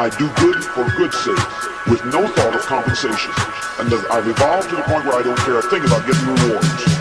I do good for good sake, with no thought of compensation, and I evolve to the point where I don't care a thing about getting rewards.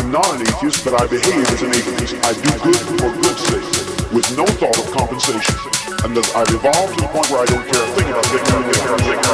I'm not an atheist, but I behave as an atheist. I do good for good sake, with no thought of compensation. And I've evolved to the point where I don't care a thing about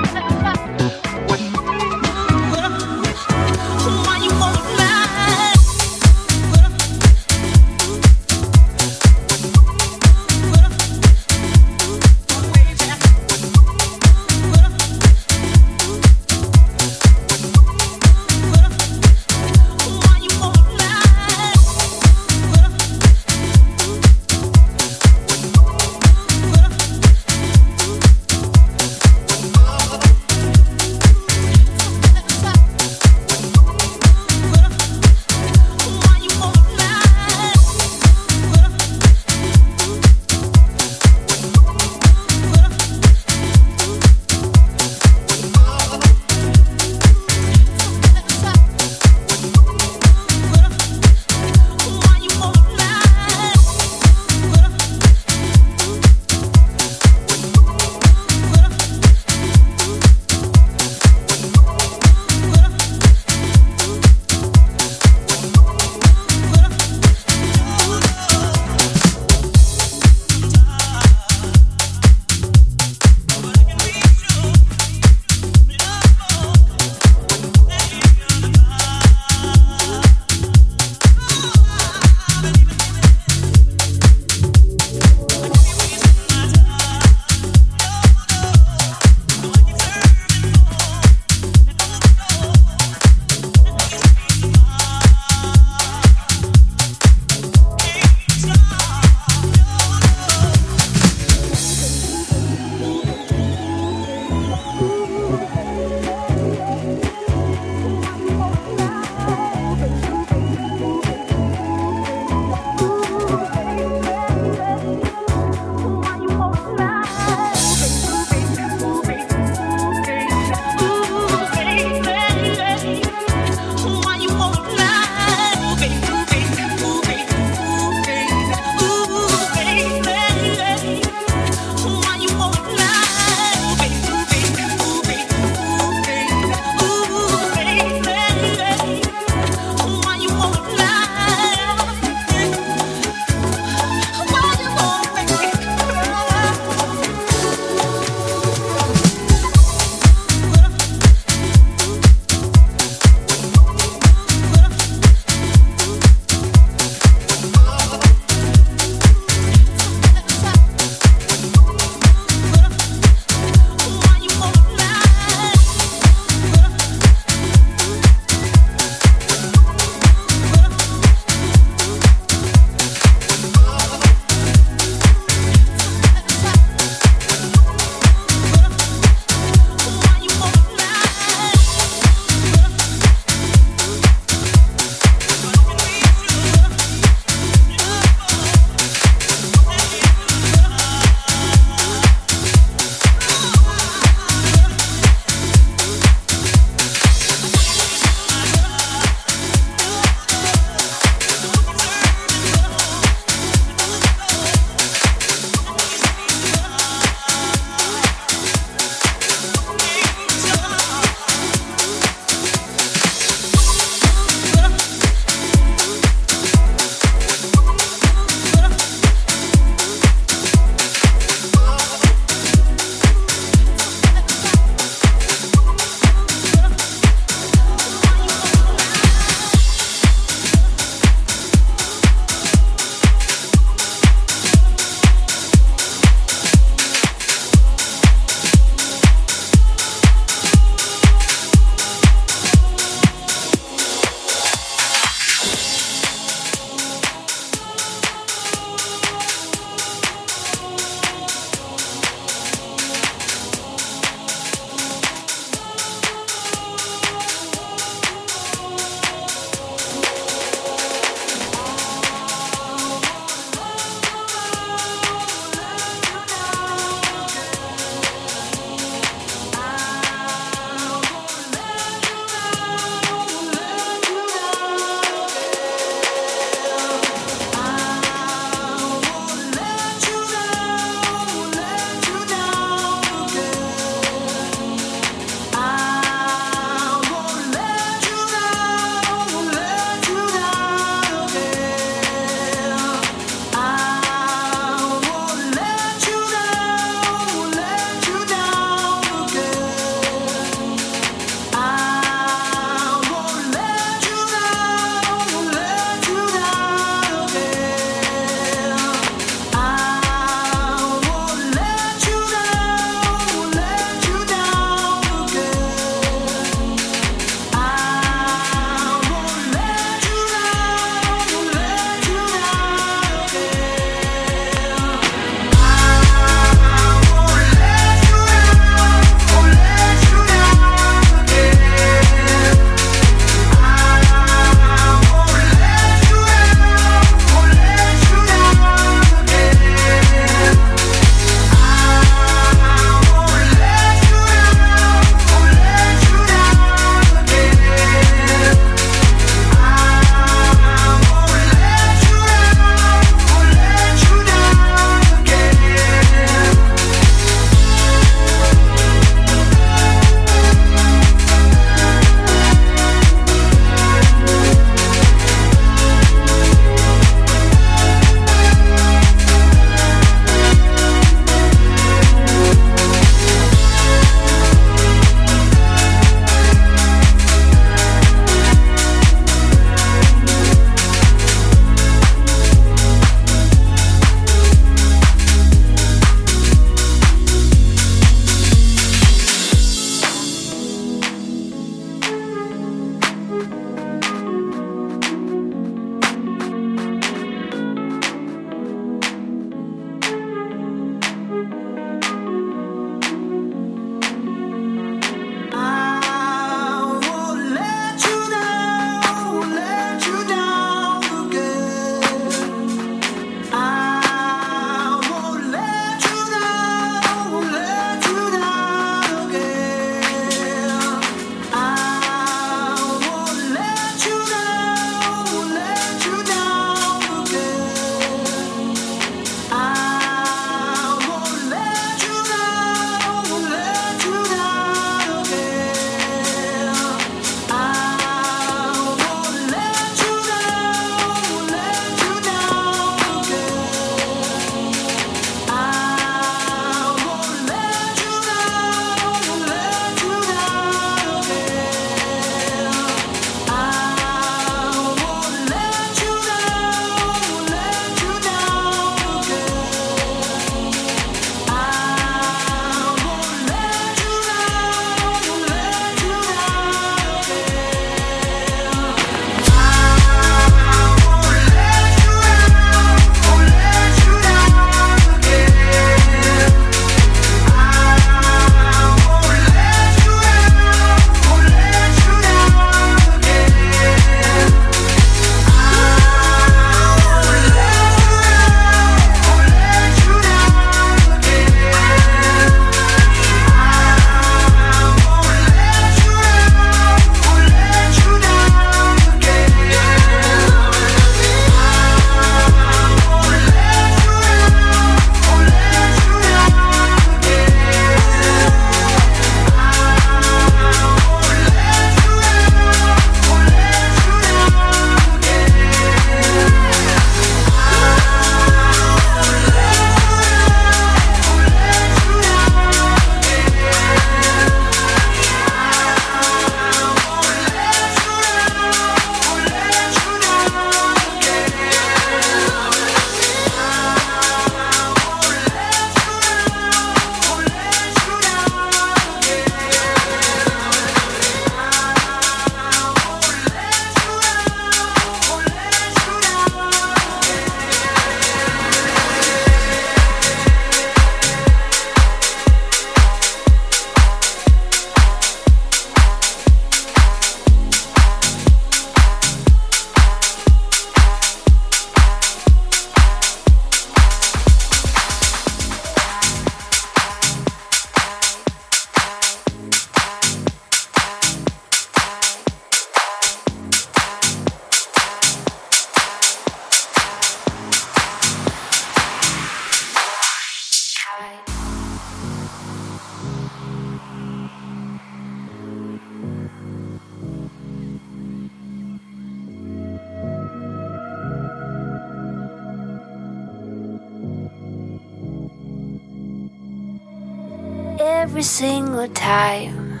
every single time.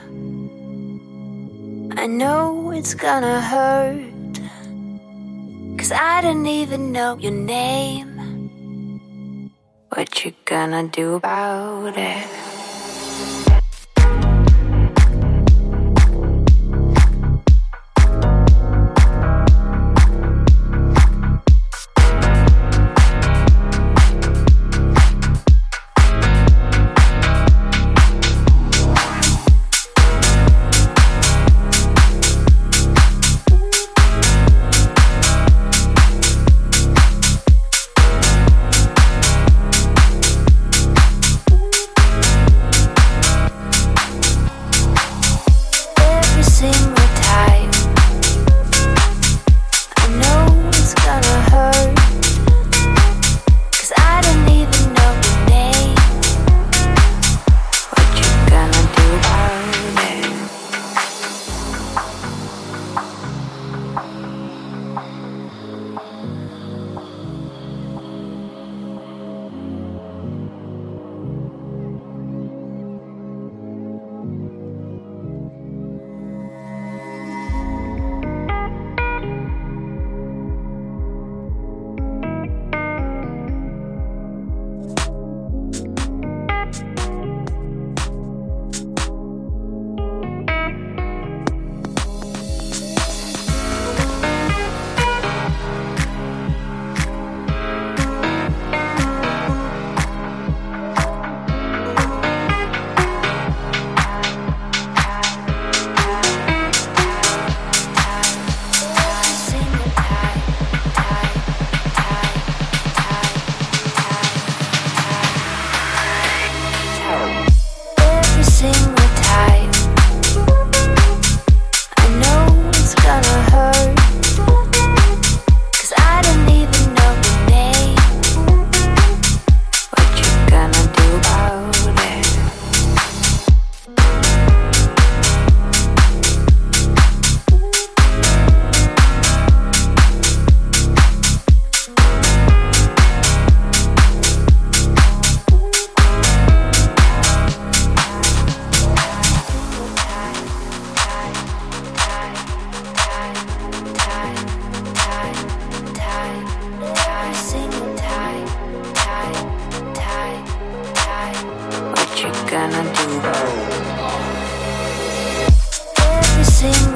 I know it's gonna hurt, 'cause I didn't even know your name. What you gonna do about it? Gonna do every single